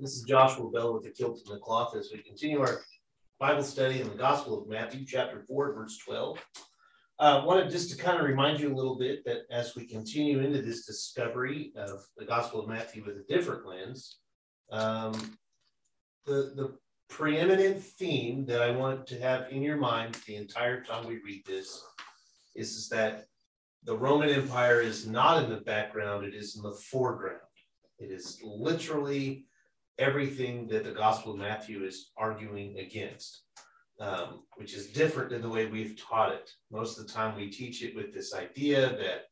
This is Joshua Bell with the Kilt and the Cloth as we continue our Bible study in the Gospel of Matthew, chapter 4, verse 12. I wanted just to kind of remind you a little bit that as we continue into this discovery of the Gospel of Matthew with a different lens, the preeminent theme that I want to have in your mind the entire time we read this is that the Roman Empire is not in the background, it is in the foreground. It is literally everything that the Gospel of Matthew is arguing against, which is different than the way we've taught it. Most of the time we teach it with this idea that,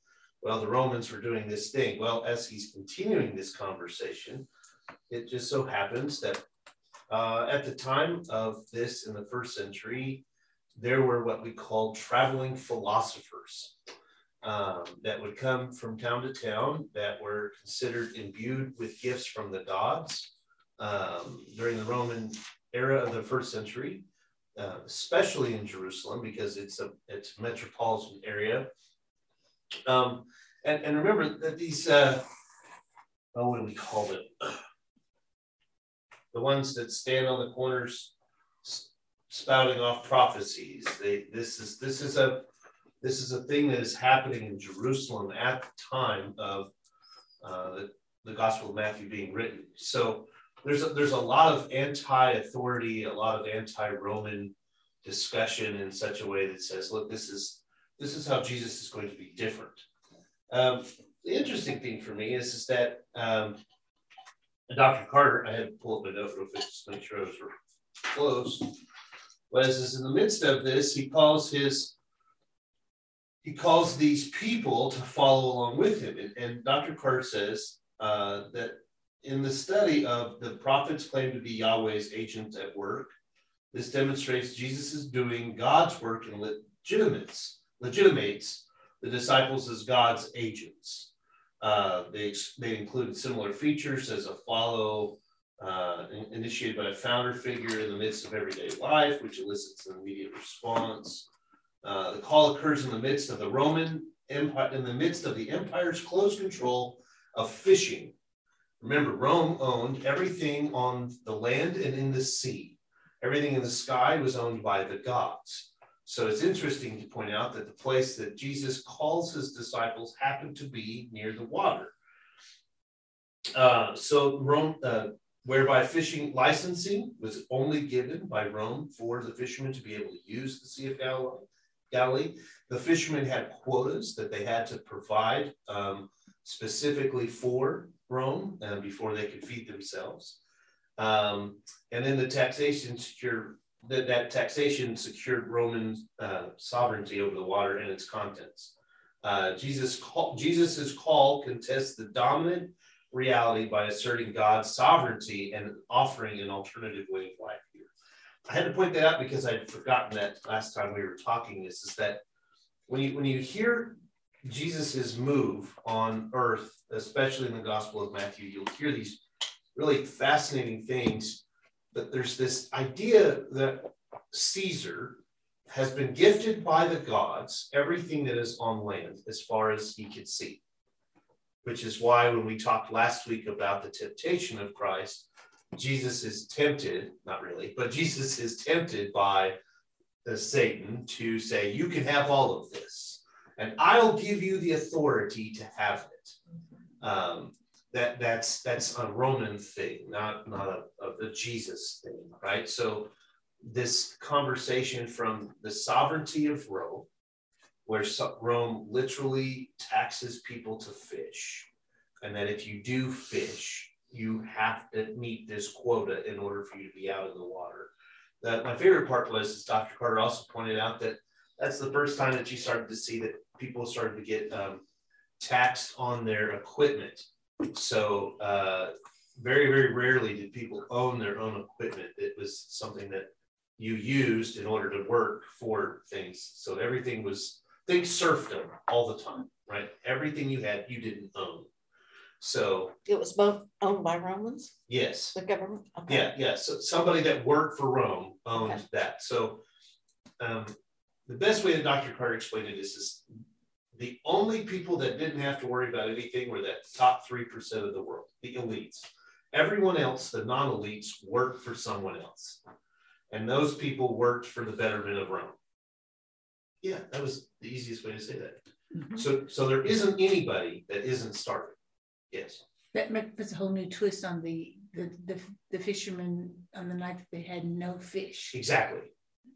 well, the Romans were doing this thing. Well, as he's continuing this conversation, it just so happens that at the time of this in the first century, there were what we call traveling philosophers that would come from town to town that were considered imbued with gifts from the gods. During the Roman era of the first century, especially in Jerusalem, because it's a metropolitan area. And remember that these, what do we call them? The ones that stand on the corners spouting off prophecies. This is a thing that is happening in Jerusalem at the time of the Gospel of Matthew being written. So There's a lot of anti-authority, a lot of anti-Roman discussion in such a way that says, look, this is how Jesus is going to be different. The interesting thing for me is that Dr. Carter, I had to pull up my note real quick just to make sure I was close, was in the midst of this, he calls these people to follow along with him. And Dr. Carter says that in the study of the prophets claim to be Yahweh's agents at work, this demonstrates Jesus is doing God's work and legitimates the disciples as God's agents. They included similar features as a follow initiated by a founder figure in the midst of everyday life, which elicits an immediate response. The call occurs in the midst of the Roman Empire, in the midst of the empire's close control of fishing. Remember, Rome owned everything on the land and in the sea. Everything in the sky was owned by the gods. So it's interesting to point out that the place that Jesus calls his disciples happened to be near the water. So Rome, whereby fishing licensing was only given by Rome for the fishermen to be able to use the Sea of Galilee. The fishermen had quotas that they had to provide specifically for Rome before they could feed themselves, and then the taxation secured Roman sovereignty over the water and its contents. Jesus's call contests the dominant reality by asserting God's sovereignty and offering an alternative way of life. Here, I had to point that out because I'd forgotten that last time we were talking. Is that when you hear Jesus's move on earth, especially in the Gospel of Matthew, you'll hear these really fascinating things. But there's this idea that Caesar has been gifted by the gods everything that is on land as far as he could see, which is why when we talked last week about the temptation of Christ, Jesus is tempted, not really, but Jesus is tempted by Satan to say, you can have all of this, and I'll give you the authority to have it. That's a Roman thing, not a Jesus thing, right? So this conversation from the sovereignty of Rome, where Rome literally taxes people to fish, and that if you do fish, you have to meet this quota in order for you to be out in the water. My favorite part was, as Dr. Carter also pointed out, that that's the first time that you started to see that people started to get taxed on their equipment. So very, very rarely did people own their own equipment. It was something that you used in order to work for things. So everything was, think serfdom all the time, right? Everything you had, you didn't own. So it was both owned by Romans? Yes. The government? Okay. Yeah. So somebody that worked for Rome owned that. So the best way that Dr. Carter explained it is the only people that didn't have to worry about anything were that top 3% of the world, the elites. Everyone else, the non-elites, worked for someone else. And those people worked for the betterment of Rome. Yeah, that was the easiest way to say that. Mm-hmm. So there isn't anybody that isn't starving. Yes. That puts a whole new twist on the fishermen on the night that they had no fish. Exactly.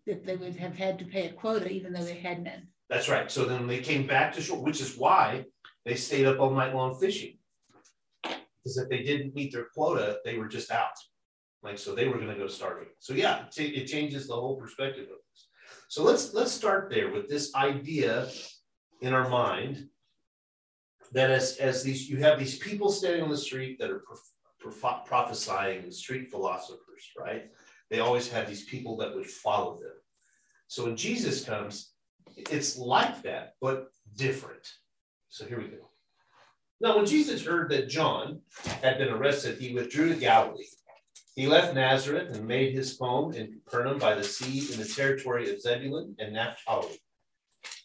That they would have had to pay a quota even though they had none. That's right. So then they came back to shore, which is why they stayed up all night long fishing. Because if they didn't meet their quota, they were just out. Like, so they were going to go starving. So yeah, it changes the whole perspective of this. So let's start there with this idea in our mind that you have these people standing on the street that are prophesying, street philosophers, right? They always had these people that would follow them. So when Jesus comes, it's like that, but different. So here we go. Now, when Jesus heard that John had been arrested, he withdrew to Galilee. He left Nazareth and made his home in Capernaum by the sea in the territory of Zebulun and Naphtali,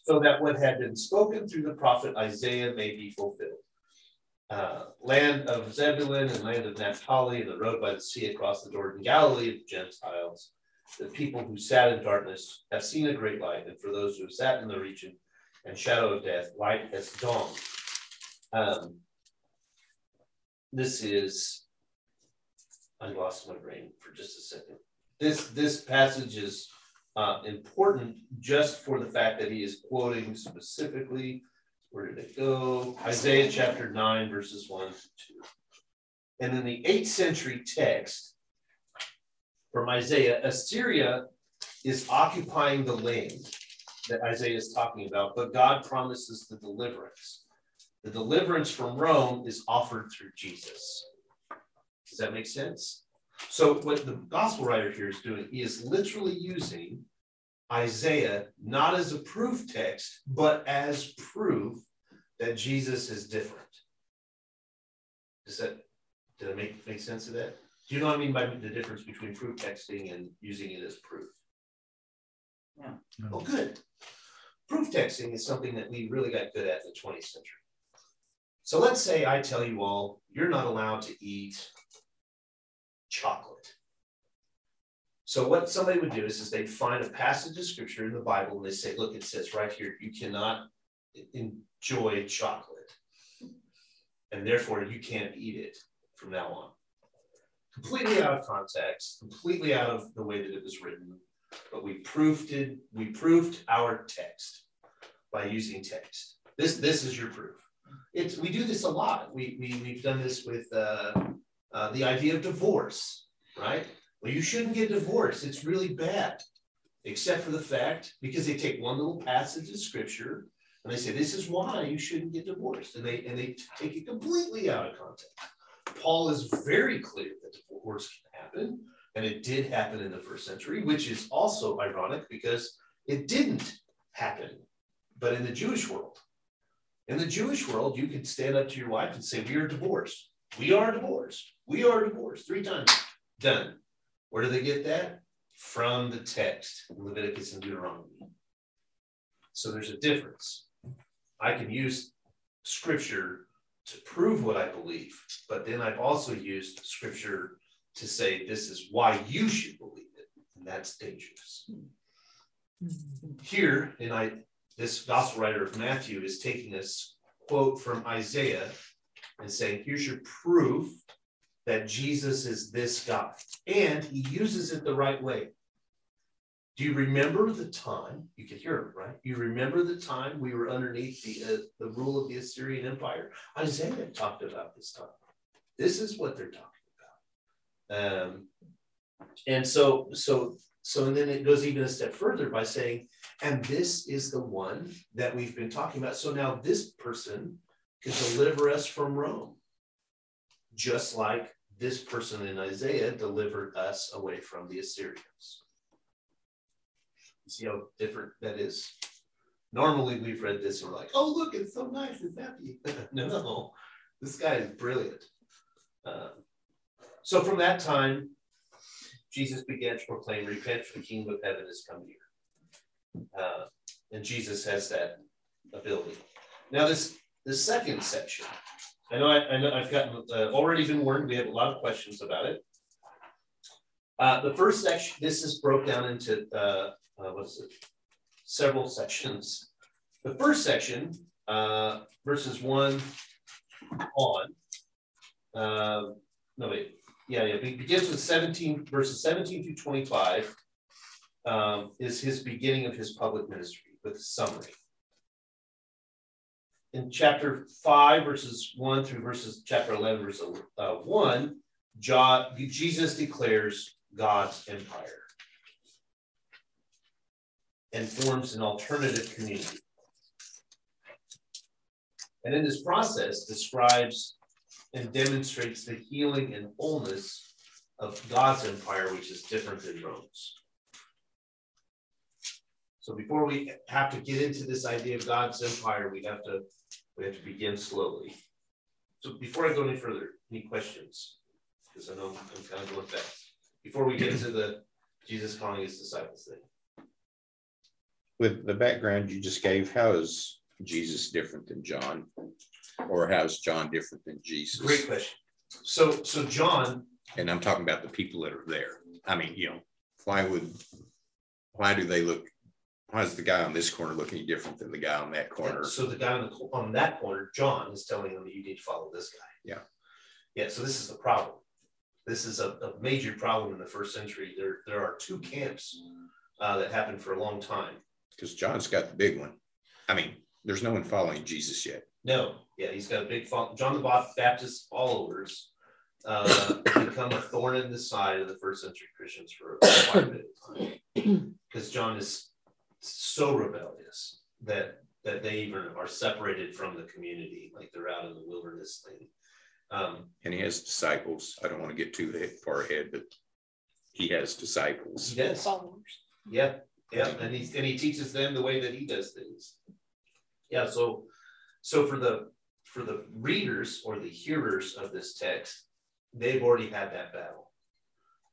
so that what had been spoken through the prophet Isaiah may be fulfilled. Land of Zebulun and land of Naphtali, and the road by the sea across the Jordan, Galilee of the Gentiles. The people who sat in darkness have seen a great light, and for those who have sat in the region and shadow of death, light has dawned. I lost my brain for just a second. This passage is important just for the fact that he is quoting specifically, where did it go? Isaiah chapter 9, verses 1 to 2. And in the 8th century text from Isaiah, Assyria is occupying the land that Isaiah is talking about, but God promises the deliverance. The deliverance from Rome is offered through Jesus. Does that make sense? So what the gospel writer here is doing, he is literally using Isaiah not as a proof text, but as proof that Jesus is different. Did I make sense of that? Do you know what I mean by the difference between proof texting and using it as proof? Yeah. Oh, good. Proof texting is something that we really got good at in the 20th century. So let's say I tell you all, you're not allowed to eat chocolate. So what somebody would do is they'd find a passage of scripture in the Bible and they say, look, it says right here, you cannot enjoy chocolate. And therefore you can't eat it from now on. Completely out of context, completely out of the way that it was written, but we proved our text by using text. This is your proof. We do this a lot. We've done this with the idea of divorce, right? Well, you shouldn't get divorced. It's really bad, except for the fact, because they take one little passage of scripture and they say, this is why you shouldn't get divorced. And they take it completely out of context. Paul is very clear that divorce can happen. And it did happen in the 1st century, which is also ironic because it didn't happen, but in the Jewish world. In the Jewish world, you could stand up to your wife and say, we are divorced. We are divorced. We are divorced. 3 times. Done. Where do they get that? From the text, Leviticus and Deuteronomy. So there's a difference. I can use scripture to prove what I believe, but then I've also used scripture to say, this is why you should believe it. And that's dangerous. Here, this gospel writer of Matthew is taking this quote from Isaiah and saying, here's your proof that Jesus is this guy. And he uses it the right way. Do you remember the time? You could hear him, right? You remember the time we were underneath the rule of the Assyrian Empire? Isaiah talked about this time. This is what they're talking about. And then it goes even a step further by saying, and this is the one that we've been talking about. So now this person can deliver us from Rome, just like this person in Isaiah delivered us away from the Assyrians. You see how different that is? Normally we've read this and we're like, oh, look, it's so nice, it's happy. No, this guy is brilliant. So from that time, Jesus began to proclaim, repent, for the kingdom of heaven has come near. And Jesus has that ability. Now, this second section I know I've gotten already been warned. We have a lot of questions about it. The first section, this is broke down into several sections. The first section, verses 1 on, it begins with verses 17 through 25 is his beginning of his public ministry with a summary. In chapter 5, verses 1 through chapter 11, verse 1, Jesus declares God's empire and forms an alternative community. And in this process, describes and demonstrates the healing and wholeness of God's empire, which is different than Rome's. So before we have to get into this idea of God's empire, we have to begin slowly. So before I go any further, any questions? Because I know I'm kind of going fast. Before we get into the Jesus calling his disciples thing. With the background you just gave, how is Jesus different than John? Or how is John different than Jesus? Great question. So John. And I'm talking about the people that are there. I mean, why is the guy on this corner look any different than the guy on that corner? So the guy on that corner, John, is telling him that you need to follow this guy. Yeah. Yeah, so this is the problem. This is a major problem in the first century. There are two camps that happened for a long time. Because John's got the big one. I mean, there's no one following Jesus yet. No. Yeah, he's got a big following. John the Baptist's followers become a thorn in the side of the first century Christians for quite a bit of time. Because John is so rebellious that they even are separated from the community, like they're out in the wilderness thing. And he has disciples. I don't want to get too far ahead, but he has disciples. Yes, followers. Yeah, yeah, and he teaches them the way that he does things. Yeah, so for the readers or the hearers of this text, they've already had that battle.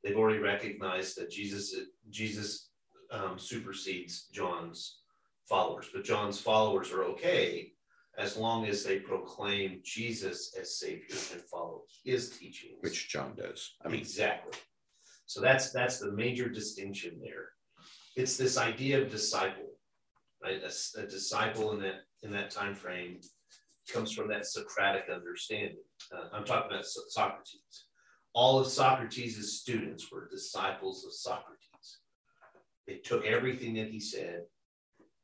They've already recognized that Jesus. Supersedes John's followers, but John's followers are okay as long as they proclaim Jesus as Savior and follow his teachings, which John does. Exactly. So that's the major distinction there. It's this idea of disciple, right? A disciple in that time frame comes from that Socratic understanding. I'm talking about Socrates. All of Socrates' students were disciples of Socrates. They took everything that he said,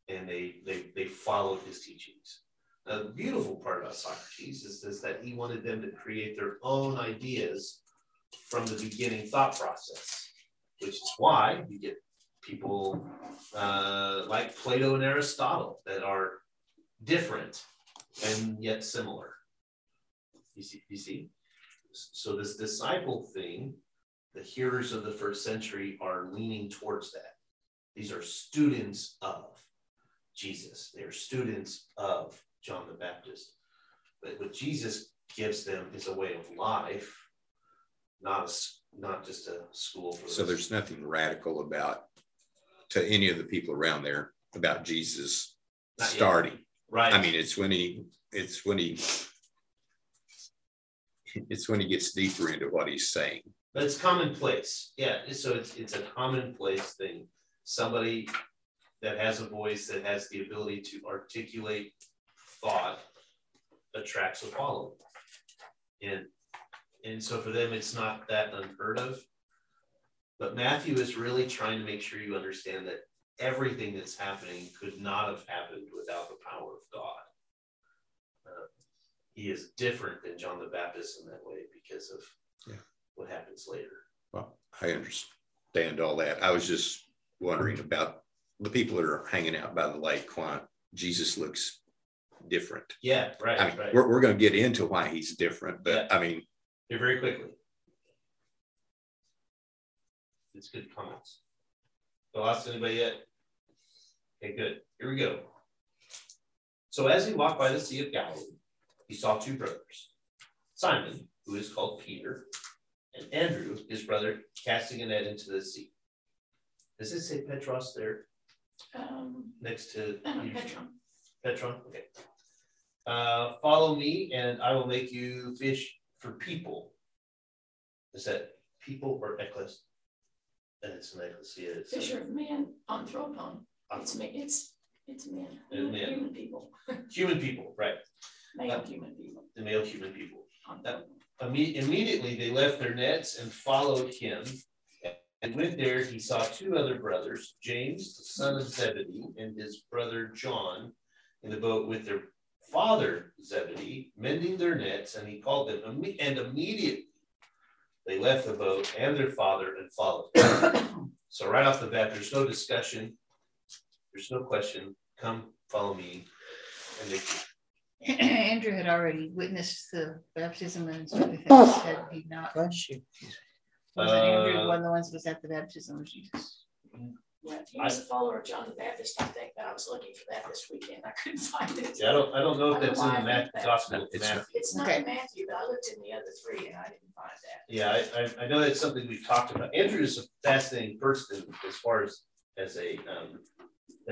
and they followed his teachings. Now, the beautiful part about Socrates is that he wanted them to create their own ideas from the beginning thought process, which is why you get people like Plato and Aristotle that are different and yet similar. You see? So this disciple thing, the hearers of the first century are leaning towards that. These are students of Jesus. They're students of John the Baptist. But what Jesus gives them is a way of life, not just a school. So there's nothing radical about, to any of the people around there, about Jesus starting. Right. I mean, it's when he gets deeper into what he's saying. But it's commonplace. Yeah. So it's a commonplace thing. Somebody that has a voice, that has the ability to articulate thought, attracts a following. And so for them, it's not that unheard of. But Matthew is really trying to make sure you understand that everything that's happening could not have happened without the power of God. He is different than John the Baptist in that way because of what happens later. Well, I understand all that. I was just wondering about the people that are hanging out by the lake. Why Jesus looks different? Yeah, right. I mean, right. We're going to get into why he's different, but yeah. I mean, here very quickly. It's good comments. Don't ask anybody yet. Okay, good. Here we go. So as he walked by the Sea of Galilee, he saw two brothers, Simon, who is called Peter, and Andrew, his brother, casting a net into the sea. Does it say Petros there? Next to Petron. Okay. Follow me and I will make you fish for people. Is that people or eccles? And it's an ecclesia. Fisher of man, anthropon. It's man. Human people. Human people, right. Male human people. The male human people. Immediately they left their nets and followed him. And went there, he saw two other brothers, James, the son of Zebedee, and his brother John, in the boat with their father Zebedee, mending their nets, and he called them. And immediately they left the boat and their father and followed him. So right off the bat, there's no discussion. There's no question. Come, follow me. And they... Andrew had already witnessed the baptism and had he not. Bless you. Was Andrew one of the ones who was at the baptism of Jesus? Well, he was a follower of John the Baptist, I think, but I was looking for that this weekend. I couldn't find it. Yeah, I don't know if that's in the Matthew Gospel. It's not in Matthew, but I looked in the other three and I didn't find that. Yeah, I know that's something we've talked about. Andrew is a fascinating person as far as a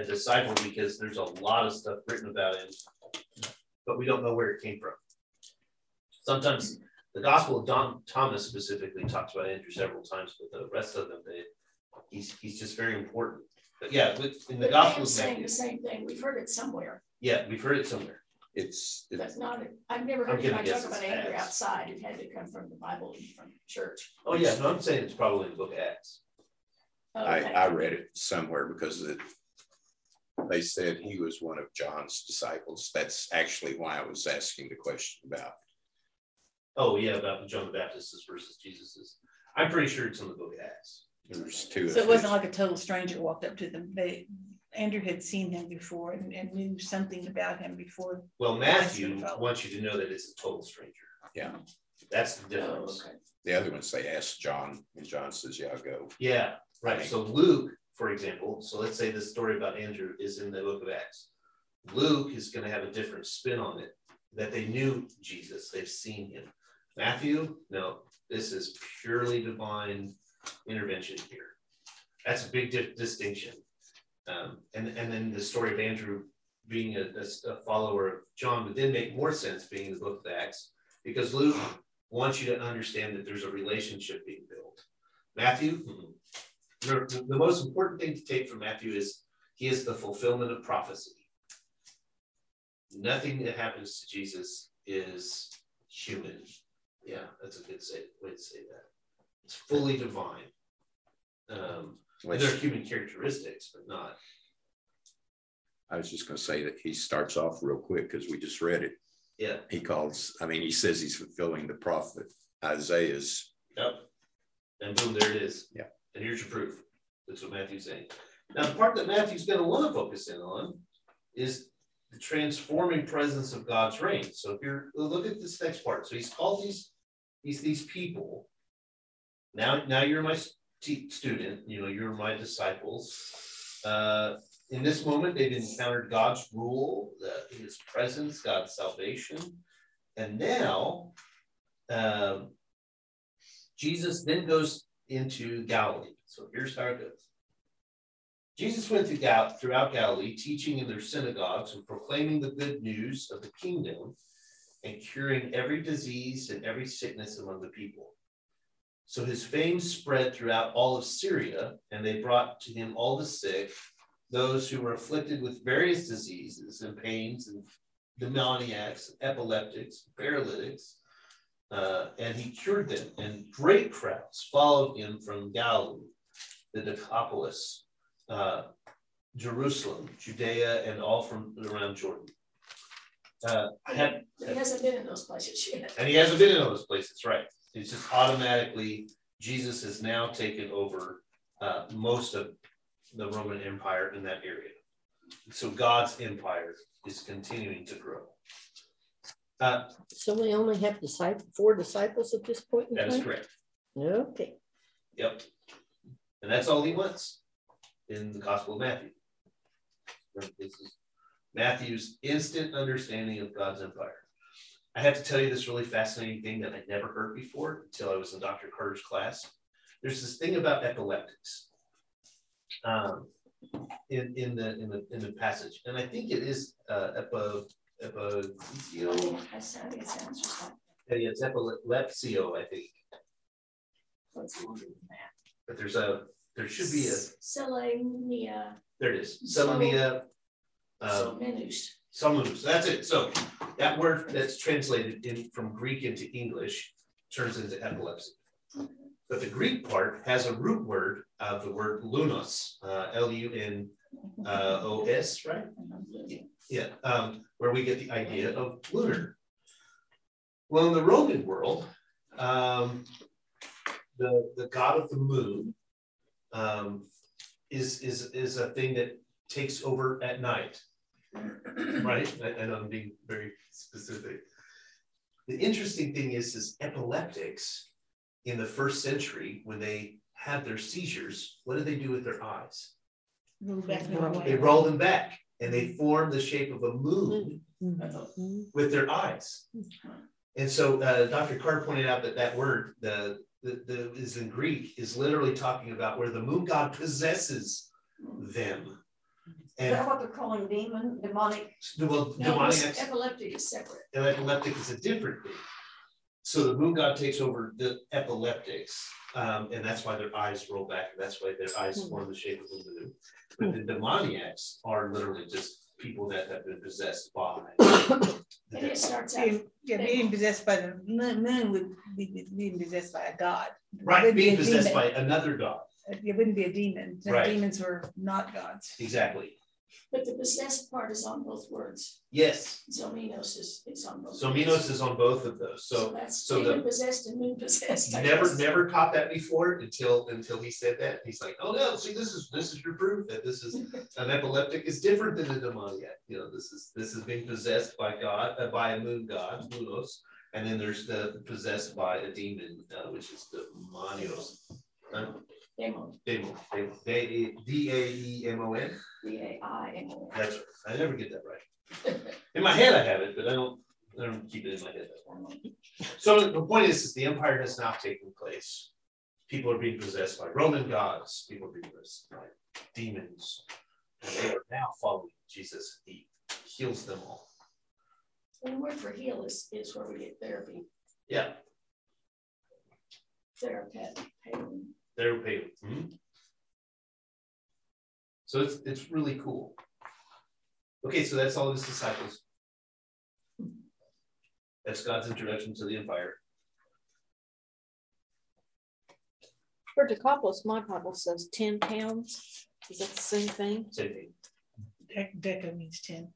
disciple, because there's a lot of stuff written about him, but we don't know where it came from. Sometimes. The Gospel of Thomas specifically talks about Andrew several times, but the rest of them, he's just very important. But yeah, in the Gospel of Matthew, the same thing. We've heard it somewhere. Yeah, we've heard it somewhere. That's not. I've never heard anybody talk about Andrew outside. It had to come from the Bible and from church. Oh yeah, no, I'm saying it's probably in the Book of Acts. Okay. I read it somewhere because they said he was one of John's disciples. That's actually why I was asking the question about. Oh, yeah, about John the Baptist's versus Jesus's. I'm pretty sure it's in the Book of Acts. There's two. So it wasn't like a total stranger walked up to them. Andrew had seen him before and knew something about him before. Well, Matthew wants you to know that it's a total stranger. Yeah. That's the difference. Oh, okay. The other ones, they asked John, and John says, yeah, I'll go. Yeah, right. I mean, so Luke, for example, so let's say this story about Andrew is in the Book of Acts. Luke is going to have a different spin on it, that they knew Jesus. They've seen him. Matthew, no, this is purely divine intervention here. That's a big distinction. And then the story of Andrew being a follower of John would then make more sense being in the Book of Acts, because Luke wants you to understand that there's a relationship being built. Matthew, the most important thing to take from Matthew is he is the fulfillment of prophecy. Nothing that happens to Jesus is human. Yeah, that's a good way to say that. It's fully divine. There are human characteristics, but not. I was just going to say that he starts off real quick because we just read it. Yeah. He says he's fulfilling the prophet Isaiah's. Yep. And boom, there it is. Yeah. And here's your proof. That's what Matthew's saying. Now, the part that Matthew's going to want to focus in on is the transforming presence of God's reign. So here, look at this next part. So he's called these people. Now you're my student. You're my disciples. In this moment, they've encountered God's rule, His presence, God's salvation, and now Jesus then goes into Galilee. So here's how it goes. Jesus went throughout Galilee, teaching in their synagogues and proclaiming the good news of the kingdom and curing every disease and every sickness among the people. So his fame spread throughout all of Syria, and they brought to him all the sick, those who were afflicted with various diseases and pains and demoniacs, epileptics, paralytics, and he cured them. And great crowds followed him from Galilee, the Decapolis, Jerusalem, Judea, and all from around Jordan. He hasn't been in those places yet. And he hasn't been in those places, right. It's just automatically, Jesus has now taken over most of the Roman Empire in that area. So God's empire is continuing to grow. So we only have four disciples at this point in time? That is correct. Okay. Yep. And that's all he wants. In the Gospel of Matthew. This is Matthew's instant understanding of God's empire. I have to tell you this really fascinating thing that I'd never heard before until I was in Dr. Carter's class. There's this thing about epileptics in the passage, and I think it is Epilepsio. It's epilepsio, I think. What's longer than that? But there's a, there should be a. Selenia. There it is. Selenia. Someone, that's it. So that word that's translated in from Greek into English turns into epilepsy. Okay. But the Greek part has a root word of the word lunos, L-U-N-O-S, right? Yeah, where we get the idea of lunar. Well, in the Roman world, the god of the moon is a thing that takes over at night. Right? And I'm being very specific. The interesting thing is epileptics in the first century, when they had their seizures, what did they do with their eyes? They roll them back and they form the shape of a moon with their eyes. And so Dr. Carr pointed out that that word, the is in Greek, is literally talking about where the moon god possesses them. And is that what they're calling demon? Demonic? Well, no, demonic. Epileptic is separate. Epileptic is a different thing. So the moon god takes over the epileptics, and that's why their eyes roll back. And that's why their eyes form the shape of the moon. But the demoniacs are literally just people that have been possessed by. And it starts out. Yeah, being possessed by the moon would be being possessed by a god. Right, being possessed by another god. It wouldn't be a demon. Right. Demons were not gods. Exactly. But the possessed part is on both words. Yes. Zominos is on both. Zominos is on both of those. So that's demon possessed and moon possessed. Never caught that before until he said that. He's like, oh no, see, this is your proof that this is an epileptic is different than a demoniac. You know, this is being possessed by God, by a moon god, lunos, and then there's the possessed by a demon, which is the manios. Daemon. Daimon. That's right. I never get that right. In my head, I have it, but I don't keep it in my head that long. So the point is the empire has now taken place. People are being possessed by Roman gods. People are being possessed by demons. And they are now following Jesus. He heals them all. And the word for heal is where we get therapy. Yeah. Therapy. Mm-hmm. So it's really cool. Okay, so that's all of his disciples. That's God's introduction to the empire. Perticopos, my Bible says 10 pounds. Is that the same thing? Same thing. Deca means 10.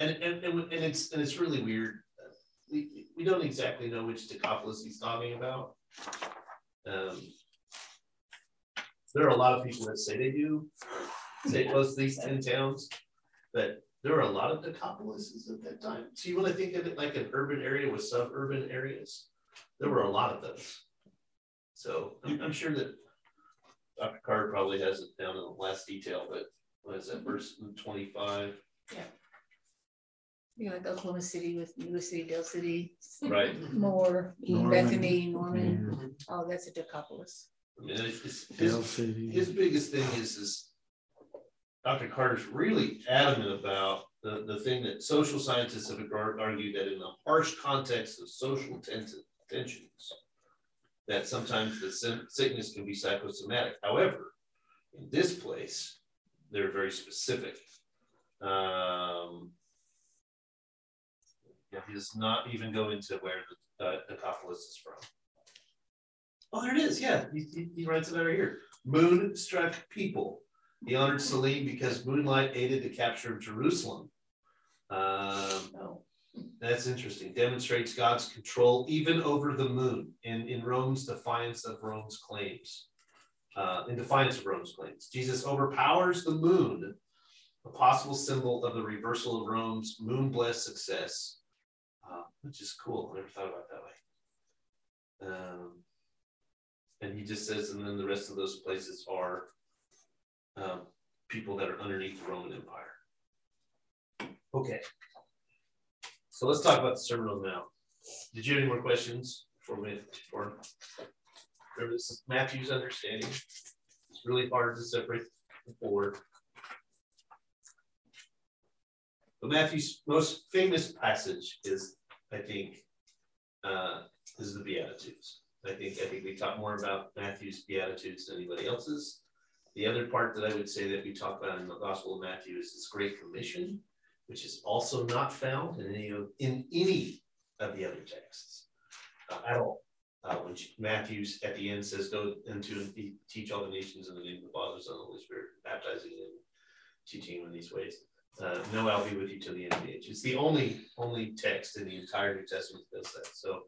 And it's really weird. We don't exactly know which Decapolis he's talking about. There are a lot of people that say they do, say close to these 10 towns, but there are a lot of decapolises at that time. So you want to think of it like an urban area with suburban areas? There were a lot of those. So I'm sure that Dr. Carr probably has it down in the last detail, but what is that, verse 25? Yeah. You know, like Oklahoma City with New City, Dale City, right? Moore, Norman. Bethany, Norman. Mm-hmm. Oh, that's a decapolis. I mean, his biggest thing is Dr. Carter's really adamant about the thing that social scientists have argued that in the harsh context of social tensions, that sometimes the sickness can be psychosomatic. However, in this place, they're very specific. Yeah, he does not even go into where the Decapolis is from. Oh, there it is. Yeah, he writes it right here. Moon struck people. He honored Selene because moonlight aided the capture of Jerusalem. That's interesting. Demonstrates God's control even over the moon in Rome's defiance of Rome's claims. Jesus overpowers the moon, a possible symbol of the reversal of Rome's moon-blessed success. Which is cool. I never thought about it that way. And he just says, and then the rest of those places are people that are underneath the Roman Empire. Okay. So let's talk about the Sermon on the Mount. Did you have any more questions before we? Remember, this is Matthew's understanding. It's really hard to separate the four. But Matthew's most famous passage is, I think, is the Beatitudes. I think we talk more about Matthew's Beatitudes than anybody else's. The other part that I would say that we talk about in the Gospel of Matthew is this Great Commission, which is also not found in any of the other texts at all. When Matthew's at the end says, go into teach all the nations in the name of the Father, Son, and the Holy Spirit, baptizing them, teaching them in these ways. No, I'll be with you till the end of the age. It's the only text in the entire New Testament that does that. So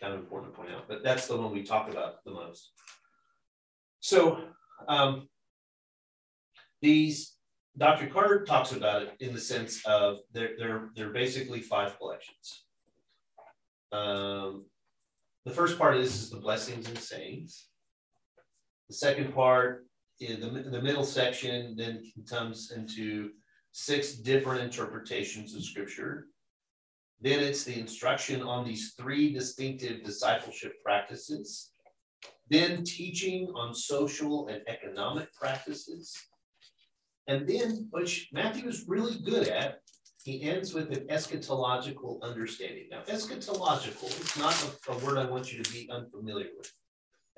kind of important to point out, but that's the one we talk about the most. So Dr. Carter talks about it in the sense of they're basically five collections. The first part of this is the blessings and sayings. The second part, in the middle section, then comes into 6 different interpretations of Scripture. Then it's the instruction on these 3 distinctive discipleship practices. Then teaching on social and economic practices. And then, which Matthew is really good at, he ends with an eschatological understanding. Now, eschatological is not a word I want you to be unfamiliar with.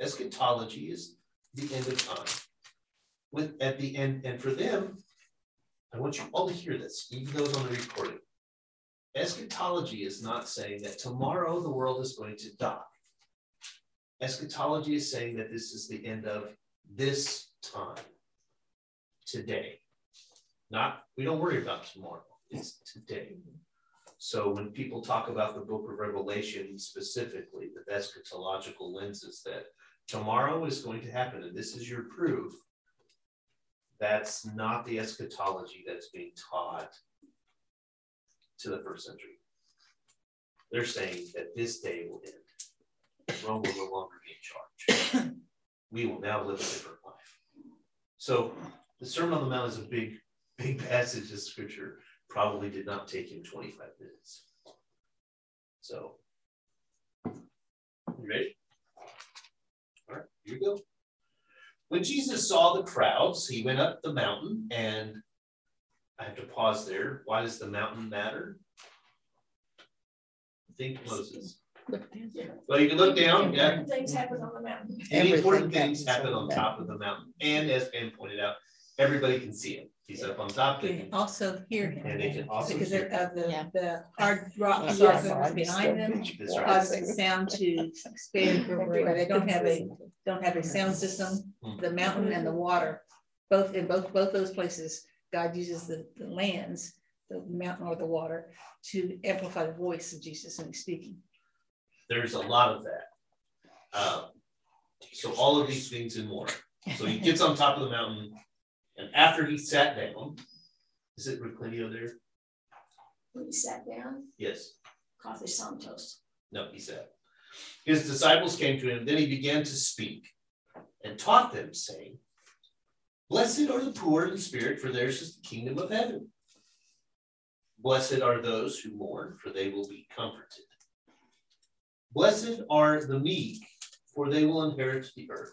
Eschatology is the end of time. At the end, and for them, I want you all to hear this, even those on the recording. Eschatology is not saying that tomorrow the world is going to die. Eschatology is saying that this is the end of this time, today. We don't worry about tomorrow. It's today. So when people talk about the book of Revelation specifically, the eschatological lens is that tomorrow is going to happen, and this is your proof. That's not the eschatology that's being taught to the first century. They're saying that this day will end. Rome will no longer be in charge. We will now live a different life. So the Sermon on the Mount is a big passage of Scripture. Probably did not take him 25 minutes. So, you ready? All right, here we go. When Jesus saw the crowds, he went up the mountain, and I have to pause there. Why does the mountain matter? Think Moses. Well, you can look down. Yeah. Things happen on the mountain. And important things happen on top of the mountain. And as Ben pointed out, everybody can see him. He's up on top. They can also hear him. And they can also because hear him. The hard rocks behind them causes the sound to expand. They don't have a sound system. The mountain and the water, both those places, God uses the lands, the mountain or the water, to amplify the voice of Jesus when he's speaking. There's a lot of that. So all of these things and more. So he gets on top of the mountain. And after he sat down, is it Reclinio there? When he sat down? Yes. Coffee Santos. No, he sat. His disciples came to him. Then he began to speak and taught them, saying, "Blessed are the poor in spirit, for theirs is the kingdom of heaven. Blessed are those who mourn, for they will be comforted. Blessed are the meek, for they will inherit the earth.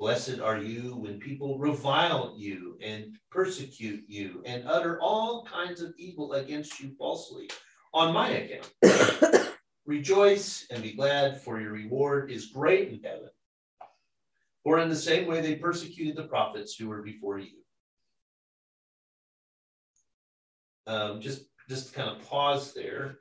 Blessed are you when people revile you and persecute you and utter all kinds of evil against you falsely on my account. Rejoice and be glad, for your reward is great in heaven. For in the same way they persecuted the prophets who were before you." Just kind of pause there.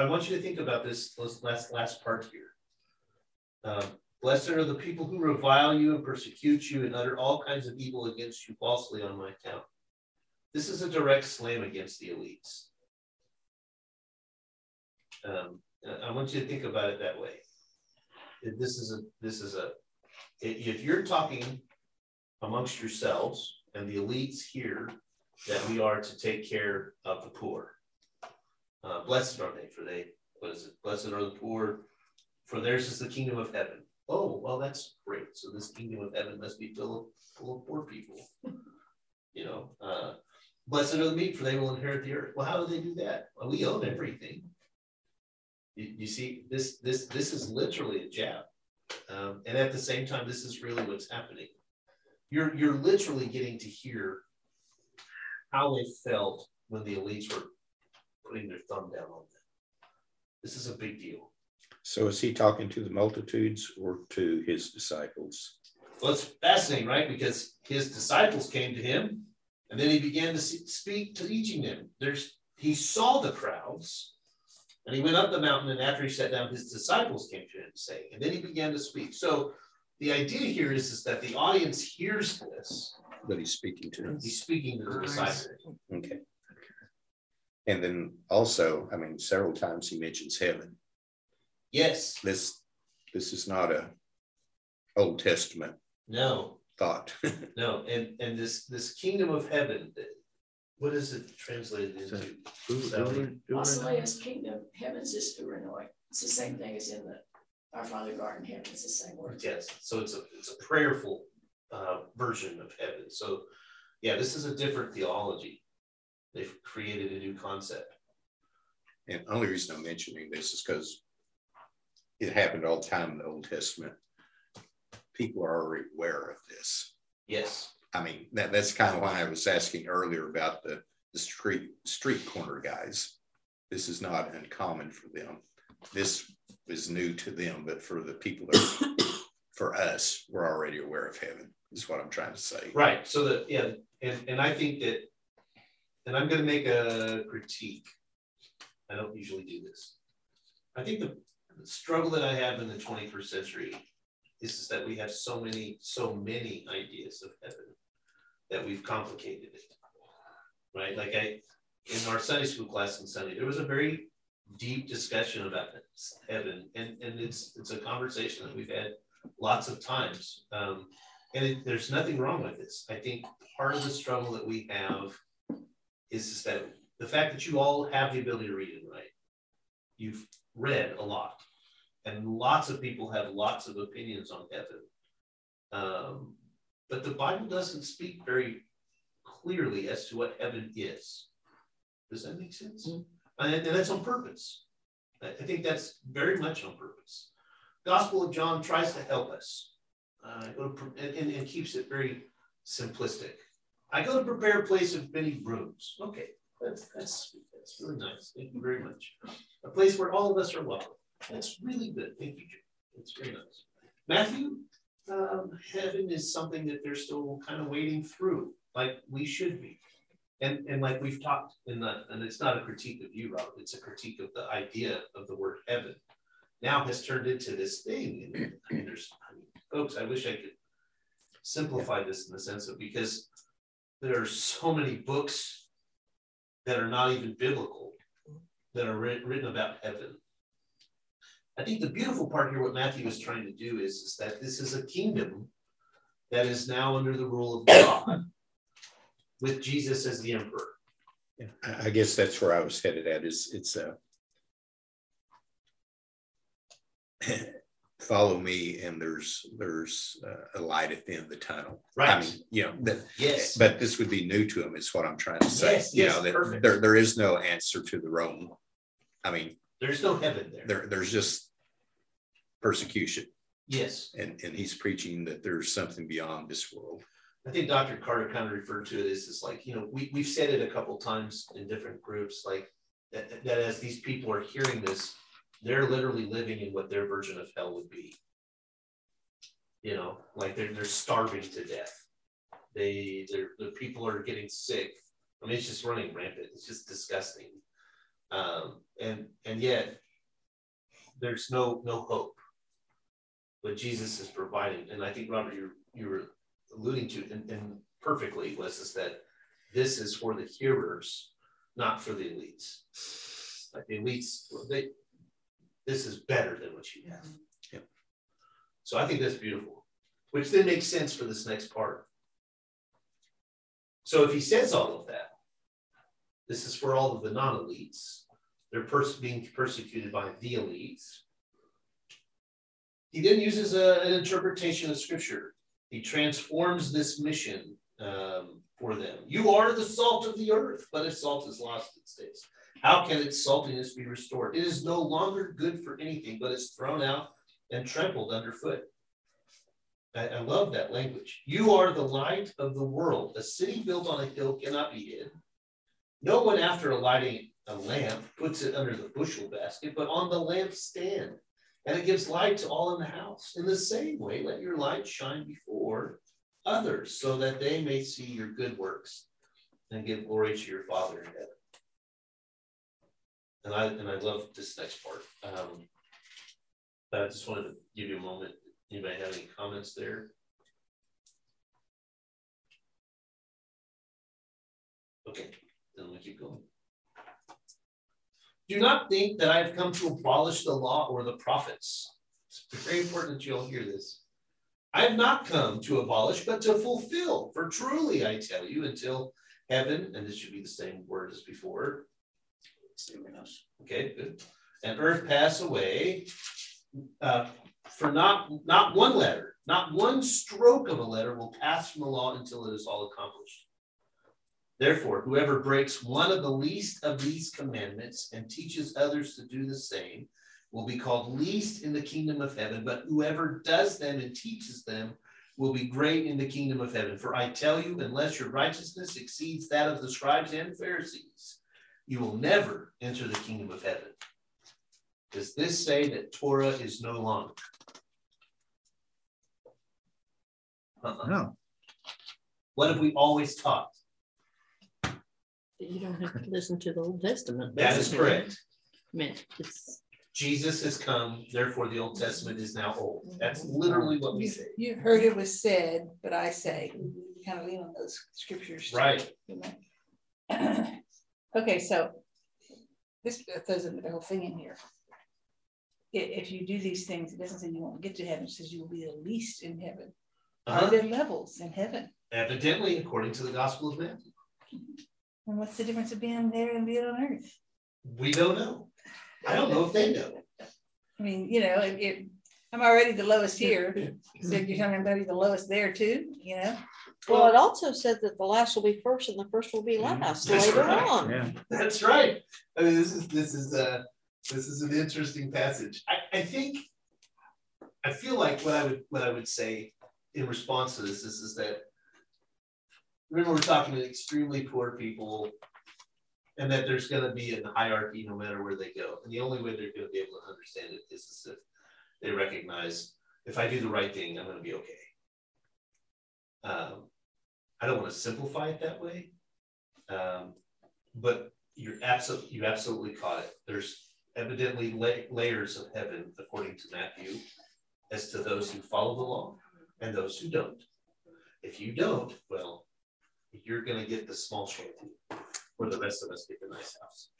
I want you to think about this last part here. Blessed are the people who revile you and persecute you and utter all kinds of evil against you falsely on my account. This is a direct slam against the elites. I want you to think about it that way. If you're talking amongst yourselves and the elites here that we are to take care of the poor. Blessed are they, for they, what is it? Blessed are the poor, for theirs is the kingdom of heaven. Oh, well, that's great. So this kingdom of heaven must be full of poor people. You know, blessed are the meek, for they will inherit the earth. Well, how do they do that? Well, we own everything. You see, this is literally a jab. And at the same time, this is really what's happening. You're literally getting to hear how it felt when the elites were putting their thumb down on them. This is a big deal. So is he talking to the multitudes or to his disciples? Well, it's fascinating, right? Because his disciples came to him, and then he began to speak to teaching them. He saw the crowds, and he went up the mountain, and after he sat down, his disciples came to him saying, and then he began to speak. So the idea here is that the audience hears this. But he's speaking to them. He's speaking to the disciples. Okay. And then also, I mean, several times he mentions heaven. Yes. This is not a Old Testament. No. Thought. No, and this kingdom of heaven, what is it translated into? Basileus kingdom, heaven's is Uranoi. It's the same thing as in the Our Father who art in heaven. It's the same word. Yes, so it's a prayerful version of heaven. So, yeah, this is a different theology. They've created a new concept. And the only reason I'm mentioning this is because it happened all the time in the Old Testament. People are already aware of this. Yes. I mean, that's kind of why I was asking earlier about the street corner guys. This is not uncommon for them. This is new to them, but for the people, for us, we're already aware of heaven, is what I'm trying to say. Right. So, and I think that, and I'm going to make a critique. I don't usually do this. I think the struggle that I have in the 21st century is that we have so many ideas of heaven that we've complicated it, right? Like in our Sunday school class on Sunday, there was a very deep discussion about heaven, and it's a conversation that we've had lots of times, and there's nothing wrong with this. I think part of the struggle that we have is that the fact that you all have the ability to read and write, you've read a lot, and lots of people have lots of opinions on heaven, but the Bible doesn't speak very clearly as to what heaven is. Does that make sense? Mm-hmm. And that's on purpose. I think that's very much on purpose. Gospel of John tries to help us and keeps it very simplistic. I go to prepare a place of many rooms. Okay, that's really nice. Thank you very much. A place where all of us are welcome. That's really good. Thank you. That's very nice. Matthew, heaven is something that they're still kind of wading through, like we should be. And like we've talked, and it's not a critique of you, Rob, it's a critique of the idea of the word heaven now has turned into this thing. And I mean, folks, I wish I could simplify this in the sense of, because there are so many books that are not even biblical that are written about heaven. I think the beautiful part here, what Matthew is trying to do is that this is a kingdom that is now under the rule of God, with Jesus as the emperor. Yeah, I guess that's where I was headed at, is it's follow me, and there's a light at the end of the tunnel. Right. I mean, you know, yes. But this would be new to him, is what I'm trying to say. Yes, you know, that there is no answer to the Rome. I mean, there's no heaven there. There's just persecution. Yes. And he's preaching that there's something beyond this world. I think Dr. Carter kind of referred to it as like, you know, we've said it a couple times in different groups, like that as these people are hearing this, they're literally living in what their version of hell would be. You know, like they're starving to death. The people are getting sick. I mean, it's just running rampant. It's just disgusting. And yet there's no hope. But Jesus is providing. And I think, Robert, you were alluding to and perfectly was that this is for the hearers, not for the elites. Like the elites, this is better than what you have. Yeah. So I think that's beautiful, which then makes sense for this next part. So if he says all of that, This is for all of the non-elites. They're being persecuted by the elites. He then uses an interpretation of scripture. He transforms this mission for them. You are the salt of the earth, but if salt is lost, its taste, how can its saltiness be restored? It is no longer good for anything, but is thrown out and trampled underfoot. I love that language. You are the light of the world. A city built on a hill cannot be hid. No one, after alighting a lamp, puts it under the bushel basket, but on the lampstand, and it gives light to all in the house. In the same way, let your light shine before others, so that they may see your good works and give glory to your Father in heaven. And I love this next part. I just wanted to give you a moment. Anybody have any comments there? Okay, then we keep going. Do not think that I have come to abolish the law or the prophets. It's very important that you all hear this. I have not come to abolish, but to fulfill. For truly, I tell you, until heaven, and this should be the same word as before. Okay, good. And earth pass away, for not one letter, not one stroke of a letter will pass from the law until it is all accomplished. Therefore, whoever breaks one of the least of these commandments and teaches others to do the same will be called least in the kingdom of heaven, but whoever does them and teaches them will be great in the kingdom of heaven. For I tell you, unless your righteousness exceeds that of the scribes and Pharisees, you will never enter the kingdom of heaven. Does this say that Torah is no longer? No. What have we always taught? You don't have to listen to the Old Testament. That is correct. Jesus has come, therefore the Old Testament is now old. That's literally what we say. You heard it was said, but I say, you kind of lean on those scriptures. Right. Okay, so this throws the whole thing in here. If you do these things, it doesn't say you won't get to heaven. It says you will be the least in heaven. Are there levels in heaven? Evidently, according to the Gospel of Matthew. And what's the difference of being there and being on earth? We don't know. I don't know if they know. I mean, you know, I'm already the lowest here. So you're telling me I'm going to be the lowest there too, you know? Well, it also says that the last will be first and the first will be last later on. Yeah. That's right. I mean, this is an interesting passage. I think, I feel like what I would say in response to this is that, remember, we're talking to extremely poor people, and that there's going to be a hierarchy no matter where they go. And the only way they're going to be able to understand it is if they recognize, if I do the right thing, I'm going to be okay. I don't want to simplify it that way, but you absolutely caught it. There's evidently layers of heaven, according to Matthew, as to those who follow the law and those who don't. If you don't, well, you're going to get the small shanty where the rest of us get the nice house.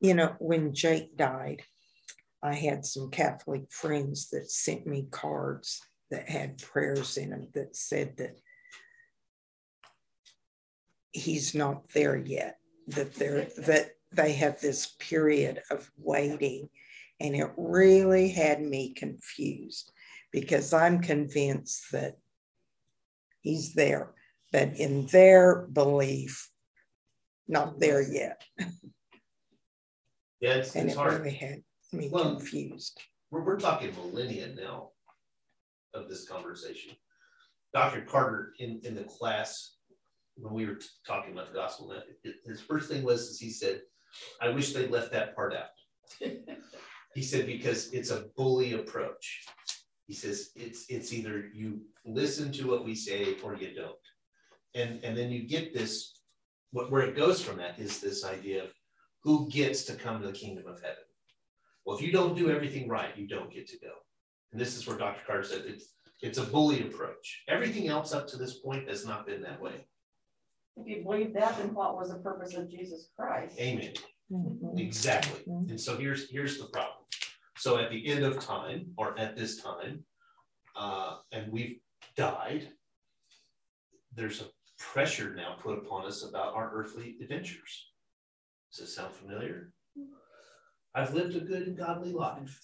You know, when Jake died, I had some Catholic friends that sent me cards that had prayers in them that said that he's not there yet, that they have this period of waiting. And it really had me confused because I'm convinced that he's there. But in their belief, not there yet. Yeah, it's hard. It really had me confused. We're talking millennia now of this conversation. Dr. Carter, in the class, when we were talking about the gospel, his first thing was he said, I wish they left that part out. He said, because it's a bully approach. He says, it's either you listen to what we say or you don't. And then you get this, where it goes from that is this idea of who gets to come to the kingdom of heaven. Well, if you don't do everything right, you don't get to go. And this is where Dr. Carter said it's a bully approach. Everything else up to this point has not been that way. If you believe that, then what was the purpose of Jesus Christ? Amen. Mm-hmm. Exactly. Mm-hmm. And so here's the problem. So at the end of time, or at this time, and we've died, there's a pressure now put upon us about our earthly adventures. Does it sound familiar? I've lived a good and godly life.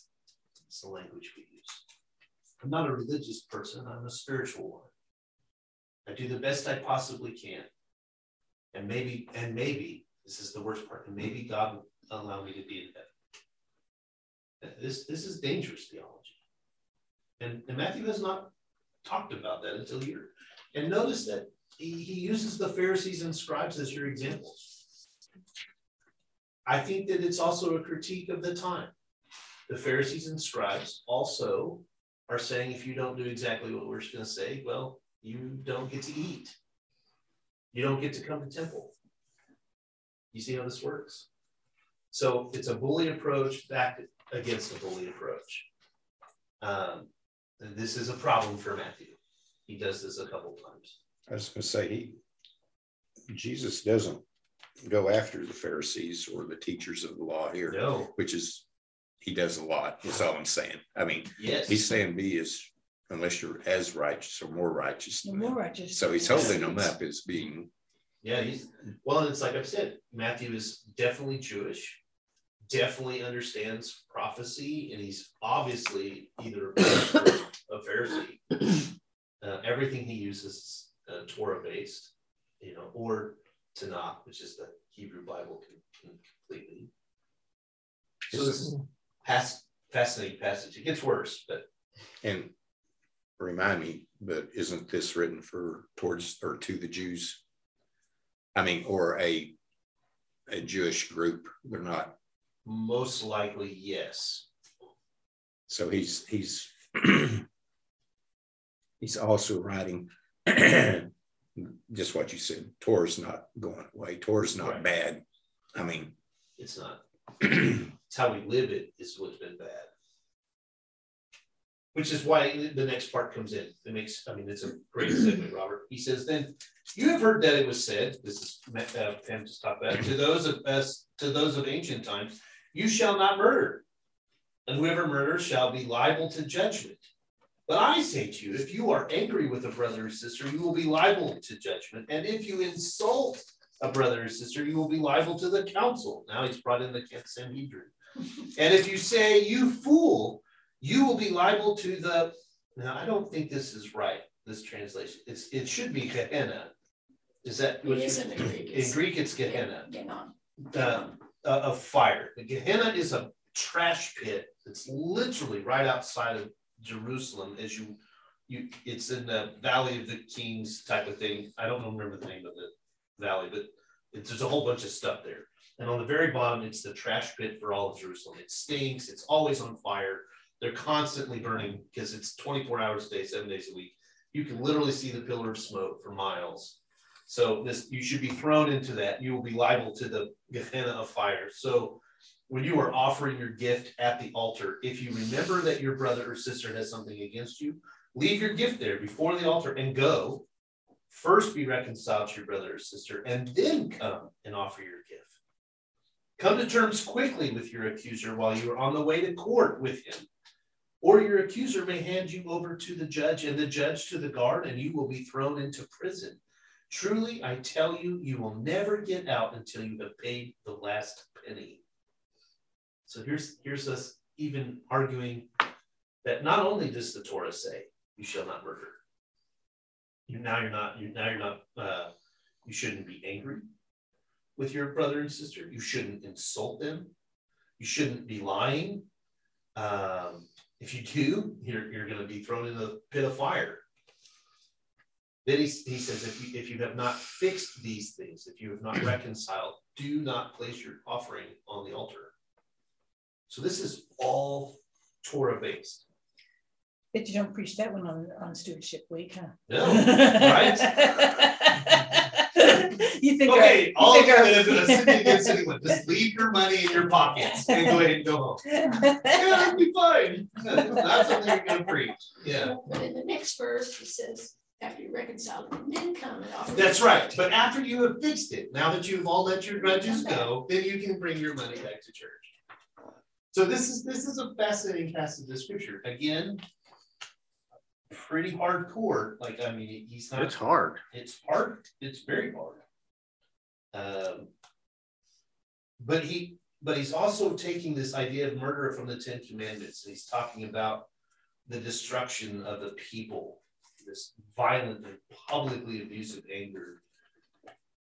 It's the language we use. I'm not a religious person. I'm a spiritual one. I do the best I possibly can. And maybe, this is the worst part, and maybe God will allow me to be in heaven. This is dangerous theology. And Matthew has not talked about that until here. And notice that he uses the Pharisees and scribes as your examples. I think that it's also a critique of the time. The Pharisees and scribes also are saying, if you don't do exactly what we're just going to say, well, you don't get to eat. You don't get to come to temple. You see how this works? So it's a bully approach back against a bully approach. This is a problem for Matthew. He does this a couple times. I was going to say, Jesus doesn't go after the Pharisees or the teachers of the law here, no. Which is, he does a lot. That's all I'm saying. I mean, yes. He's saying be as, unless you're as righteous or more righteous. Than more righteous. So he's holding them up as being. Yeah. Well, it's like I've said, Matthew is definitely Jewish, definitely understands prophecy, and he's obviously either a Pharisee. Everything he uses is Torah-based, or Tanakh, which is the Hebrew Bible completely. So this is fascinating passage. It gets worse, but and remind me, but isn't this written to the Jews? I mean, or a Jewish group? They're not. Most likely, yes. So he's he's also writing just what you said. Torah's not going away. Torah's not right. Bad. I mean, it's not. It's how we live it is what's been bad. Which is why the next part comes in. It's a great segment, Robert. He says, then you have heard that it was said, this is Pam just talked about, to those of ancient times, you shall not murder, and whoever murders shall be liable to judgment. But I say to you, if you are angry with a brother or sister, you will be liable to judgment. And if you insult a brother or sister, you will be liable to the council. Now he's brought in the Sanhedrin. And if you say, you fool, you will be liable to the, now I don't think this is right, this translation. It should be Gehenna. Is that what in Greek? In Greek, it's Gehenna. A fire. Gehenna is a trash pit. It's literally right outside of Jerusalem as you it's in the Valley of the Kings type of thing. I don't remember the name of the valley, but there's a whole bunch of stuff there. And on the very bottom, it's the trash pit for all of Jerusalem. It stinks. It's always on fire. They're constantly burning because it's 24 hours a day, 7 days a week. You can literally see the pillar of smoke for miles. So you should be thrown into that. You will be liable to the Gehenna of fire. So when you are offering your gift at the altar, if you remember that your brother or sister has something against you, leave your gift there before the altar and go. First be reconciled to your brother or sister, and then come and offer your gift. Come to terms quickly with your accuser while you are on the way to court with him. Or your accuser may hand you over to the judge and the judge to the guard, and you will be thrown into prison. Truly, I tell you, you will never get out until you have paid the last penny. So here's us even arguing that not only does the Torah say, you shall not murder, you shouldn't be angry with your brother and sister. You shouldn't insult them. You shouldn't be lying. If you do, you're going to be thrown in the pit of fire. Then he says, if you have not fixed these things, if you have not reconciled, do not place your offering on the altar. So this is all Torah-based. Bet you don't preach that one on Stewardship Week, huh? No, right? You think okay, all of the city against anyone. Just leave your money in your pockets and go ahead and go home. Yeah, that'll be fine. That's something you're going to preach. Yeah. But in the next verse, it says, after you reconcile, then come and offer. That's right. Money. But after you have fixed it, now that you've all let your grudges go, then you can bring your money back to church. So this is a fascinating passage of scripture. Again, pretty hardcore. He's not. It's hard. It's very hard. But he's also taking this idea of murder from the Ten Commandments, and he's talking about the destruction of the people, this violent and publicly abusive anger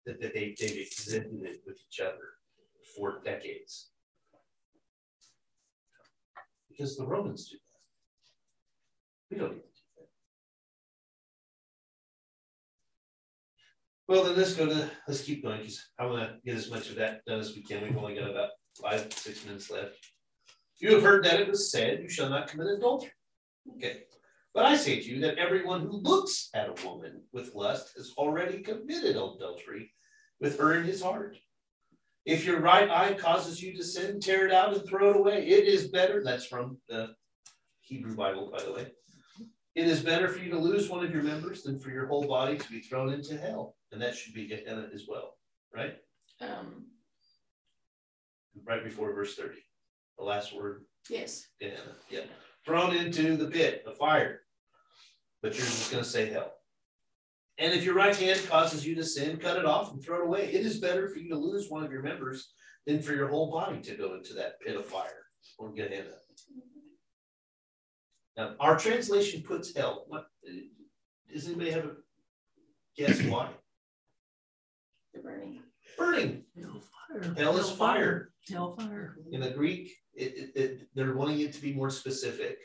that they've exhibited with each other for decades. Because the Romans do that. We don't even do that. Well, then let's keep going, because I want to get as much of that done as we can. We've only got about 5 to 6 minutes left. You have heard that it was said, you shall not commit adultery. Okay. But I say to you that everyone who looks at a woman with lust has already committed adultery with her in his heart. If your right eye causes you to sin, tear it out and throw it away. It is better, that's from the Hebrew Bible, by the way. It is better for you to lose one of your members than for your whole body to be thrown into hell. And that should be Gehenna as well, right? Right before verse 30, the last word. Yes. Gehenna, yeah. Thrown into the pit of fire. But you're just going to say hell. And if your right hand causes you to sin, cut it off and throw it away. It is better for you to lose one of your members than for your whole body to go into that pit of fire or Gehenna. Now, our translation puts hell. What, does anybody have a guess why? The burning. Burning. Hell, fire. Hell is fire. Hell, fire. In the Greek, they're wanting it to be more specific.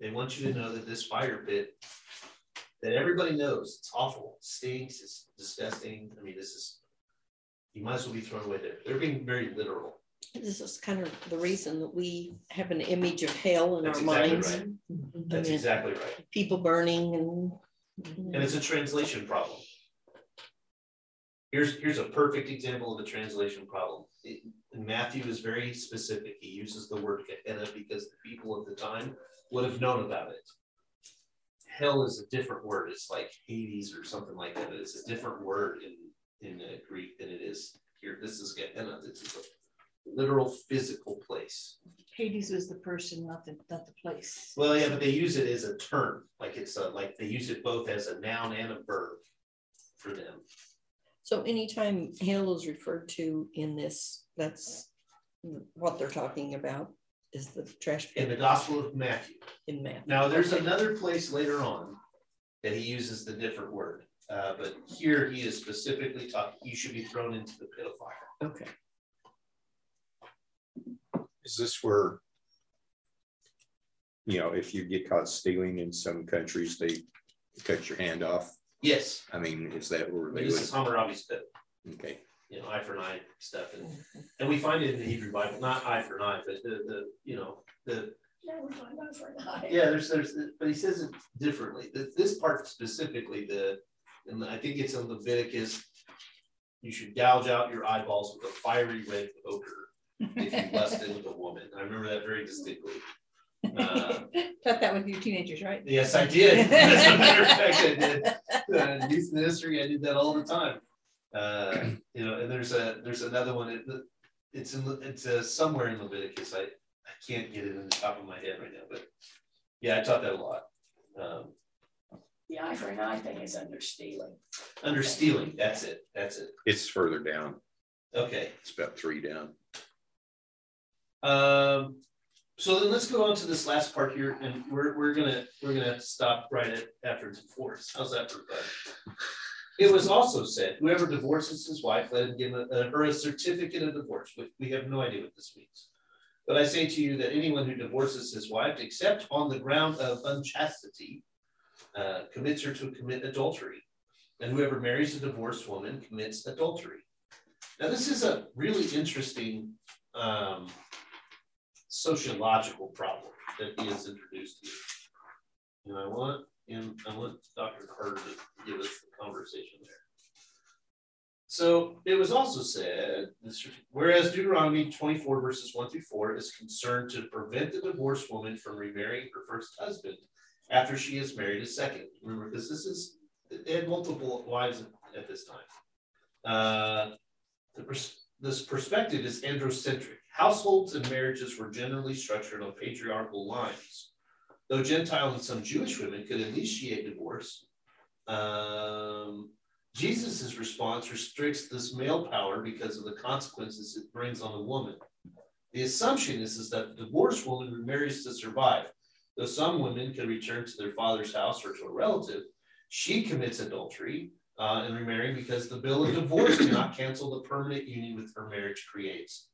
They want you to know that this fire pit that everybody knows, it's awful, it stinks, it's disgusting. I mean, this is, you might as well be thrown away there. They're being very literal. This is kind of the reason that we have an image of hell in our minds. Right. That's exactly right. People burning. And it's a translation problem. Here's a perfect example of a translation problem. Matthew is very specific. He uses the word Gehenna because the people of the time would have known about it. Hell is a different word. It's like Hades or something like that. It's a different word in Greek than it is here. This is Gehenna. This is a literal physical place. Hades was the person, not the place. Well, yeah, but they use it as a term. Like it's a, like they use it both as a noun and a verb for them. So anytime hell is referred to in this, that's what they're talking about, is the trash pit. In the Gospel of Matthew. In Matthew. Now, there's another place later on that he uses the different word. But here he is specifically talking, you should be thrown into the pit of fire. Okay. Is this where, you know, if you get caught stealing in some countries, they cut your hand off? Yes. I mean, is that where they This is Hammurabi's code. Okay. You know, eye for an eye stuff. And we find it in the Hebrew Bible, not eye for an eye, but the you know, the... Yeah, we find eye for an eye. Yeah, but he says it differently. This part specifically, and I think it's in Leviticus, you should gouge out your eyeballs with a fiery red ochre if you lusted with a woman. I remember that very distinctly. Thought that with you teenagers, right? Yes, I did. As a matter of fact, I did. Youth ministry, I did that all the time. You know, and there's another one. It's somewhere in Leviticus. I can't get it in the top of my head right now, but yeah, I taught that a lot. The eye for an eye thing is under stealing. Under stealing, that's it. That's it. It's further down. Okay, it's about 3 down. So then let's go on to this last part here, and we're gonna stop right after divorce. How's that for fun? It was also said, whoever divorces his wife, let him give her a certificate of divorce. We have no idea what this means. But I say to you that anyone who divorces his wife, except on the ground of unchastity, commits her to commit adultery. And whoever marries a divorced woman commits adultery. Now, this is a really interesting sociological problem that he has introduced here. And I want Dr. Carter to give us the conversation there. So it was also said, whereas Deuteronomy 24 verses 1-4 is concerned to prevent the divorced woman from remarrying her first husband after she has married a second. Remember, because they had multiple wives at this time. This perspective is androcentric. Households and marriages were generally structured on patriarchal lines, though Gentile and some Jewish women could initiate divorce. Jesus' response restricts this male power because of the consequences it brings on the woman. The assumption is that the divorced woman remarries to survive. Though some women can return to their father's house or to a relative, she commits adultery and remarrying because the bill of divorce cannot cancel the permanent union with her marriage creates.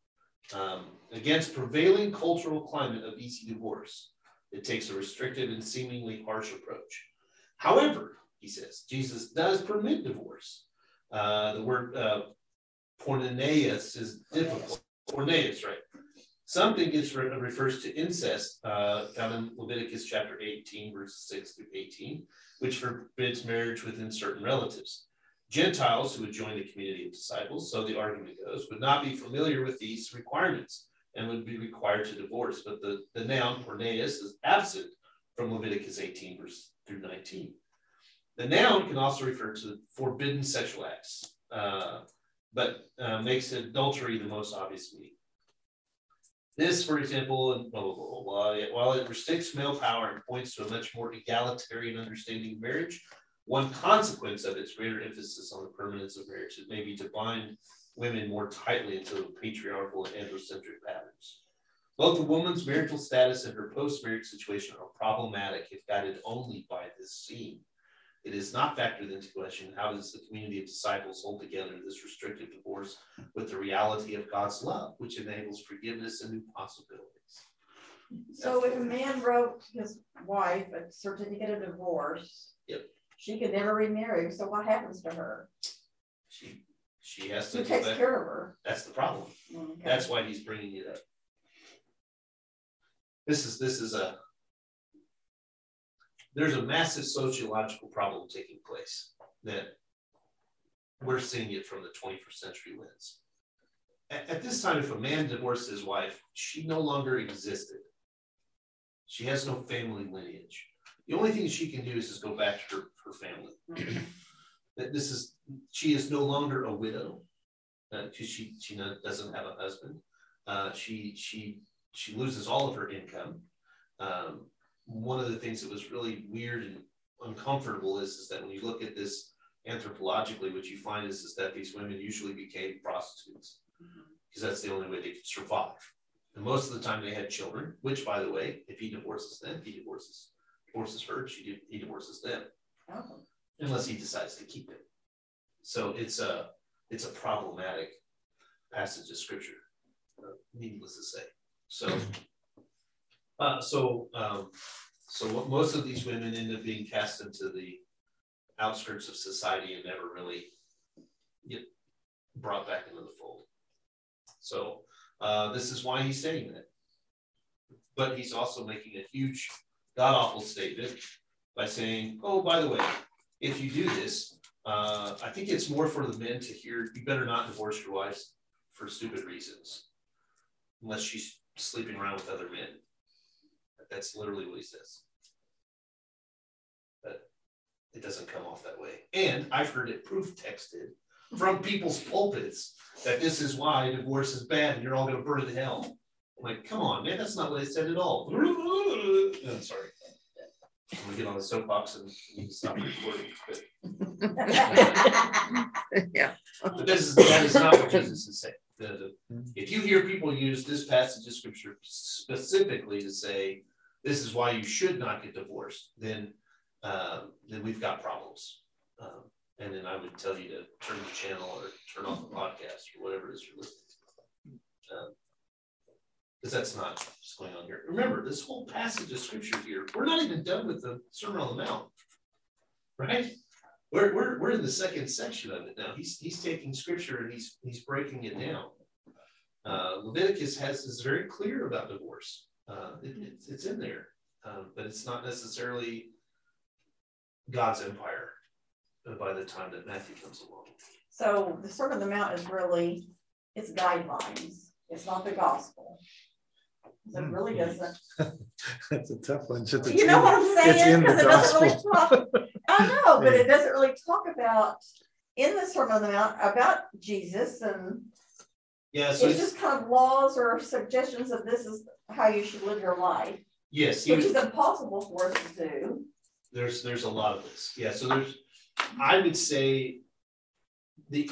Against prevailing cultural climate of easy divorce, it takes a restrictive and seemingly harsh approach. However, he says, Jesus does permit divorce. The word porneus is difficult. Porneus, right? Something refers to incest, found in Leviticus chapter 18, verses 6 through 18, which forbids marriage within certain relatives. Gentiles who would join the community of disciples, so the argument goes, would not be familiar with these requirements and would be required to divorce. But the noun porneus is absent from Leviticus 18, verse through 19. The noun can also refer to forbidden sexual acts, but makes adultery the most obvious meaning. This, for example, and blah, blah, blah, blah, while it restricts male power and points to a much more egalitarian understanding of marriage, one consequence of its greater emphasis on the permanence of marriage may be to bind women more tightly into patriarchal and androcentric patterns. Both the woman's marital status and her post-marriage situation are problematic if guided only by this scene. It is not factored into question how does the community of disciples hold together this restrictive divorce with the reality of God's love, which enables forgiveness and new possibilities. So if a man wrote his wife a certificate of divorce, yep, she could never remarry. So what happens to her? She has to take care of her. That's the problem. Okay. That's why he's bringing it up. There's a massive sociological problem taking place that we're seeing it from the 21st century lens. At this time, if a man divorced his wife, she no longer existed. She has no family lineage. The only thing she can do is just go back to her family. She is no longer a widow because she doesn't have a husband. She loses all of her income. One of the things that was really weird and uncomfortable is that when you look at this anthropologically, what you find is that these women usually became prostitutes because that's the only way they could survive. And most of the time they had children, which, by the way, if he divorces them, he divorces her, he divorces them, unless he decides to keep them. So it's a problematic passage of scripture, needless to say. So what most of these women end up being cast into the outskirts of society and never really get brought back into the fold. So this is why he's saying that. But he's also making a huge god-awful statement by saying, oh, by the way, if you do this, I think it's more for the men to hear, you better not divorce your wives for stupid reasons, unless she's sleeping around with other men. That's literally what he says. But it doesn't come off that way. And I've heard it proof texted from people's pulpits that this is why divorce is bad and you're all going to burn in hell. I'm like, come on, man, that's not what I said at all. No, I'm sorry. I'm going to get on the soapbox and you can stop recording. But that is not what Jesus is saying. If you hear people use this passage of scripture specifically to say, this is why you should not get divorced, then we've got problems. And then I would tell you to turn the channel or turn off the podcast or whatever it is you're listening to. Because that's not what's going on here. Remember, this whole passage of scripture here, we're not even done with the Sermon on the Mount, right? We're in the second section of it now. He's taking scripture and he's breaking it down. Leviticus is very clear about divorce. It's in there, but it's not necessarily God's empire by the time that Matthew comes along. So the Sermon on the Mount is really, it's guidelines. It's not the gospel. So it really doesn't. That's a tough one. You know what I'm saying? It's in the gospel. I know, but it doesn't really talk about in the Sermon on the Mount about Jesus, and yeah, so it's just kind of laws or suggestions of this is how you should live your life. Yes, which is impossible for us to do. There's a lot of this. Yeah, so I would say The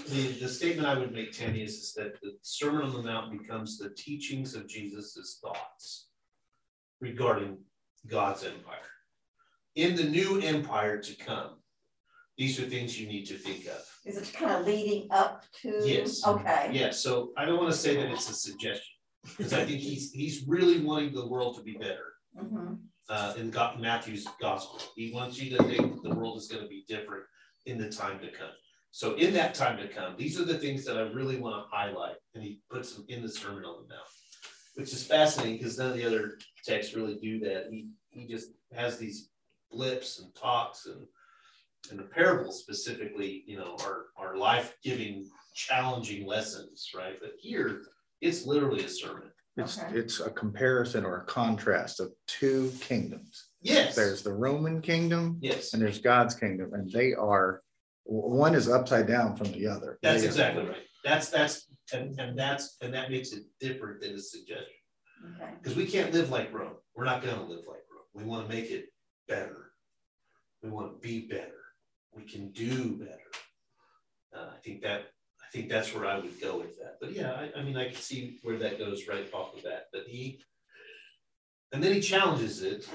statement I would make, Tammy, is that the Sermon on the Mount becomes the teachings of Jesus's thoughts regarding God's empire. In the new empire to come, these are things you need to think of. Is it kind of leading up to? Yes. Okay. Yeah, so I don't want to say that it's a suggestion, because I think he's really wanting the world to be better. Mm-hmm. In Matthew's gospel, he wants you to think the world is going to be different in the time to come. So in that time to come, these are the things that I really want to highlight, and he puts them in the Sermon on the Mount, which is fascinating because none of the other texts really do that. He just has these blips and talks, and the parables specifically, you know, are life-giving, challenging lessons, right? But here, it's literally a sermon. It's a comparison or a contrast of two kingdoms. Yes. There's the Roman kingdom. Yes. And there's God's kingdom. And they are, one is upside down from the other. That's exactly right. That makes it different than a suggestion. Okay. Because we can't live like Rome. We're not going to live like Rome. We want to make it better. We want to be better. We can do better. I think that's where I would go with that. But yeah, I mean, I can see where that goes right off of that. But then he challenges it.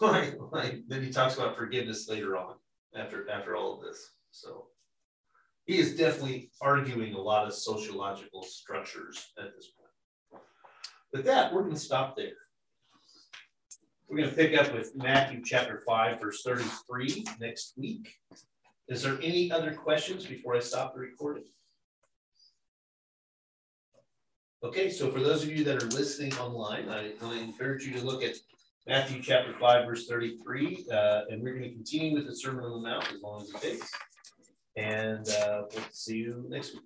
Then he talks about forgiveness later on after all of this. So he is definitely arguing a lot of sociological structures at this point. But we're going to stop there. We're going to pick up with Matthew chapter 5, verse 33 next week. Is there any other questions before I stop the recording? Okay, so for those of you that are listening online, I want to encourage you to look at Matthew chapter 5, verse 33, and we're going to continue with the Sermon on the Mount as long as it takes. And we'll see you next week.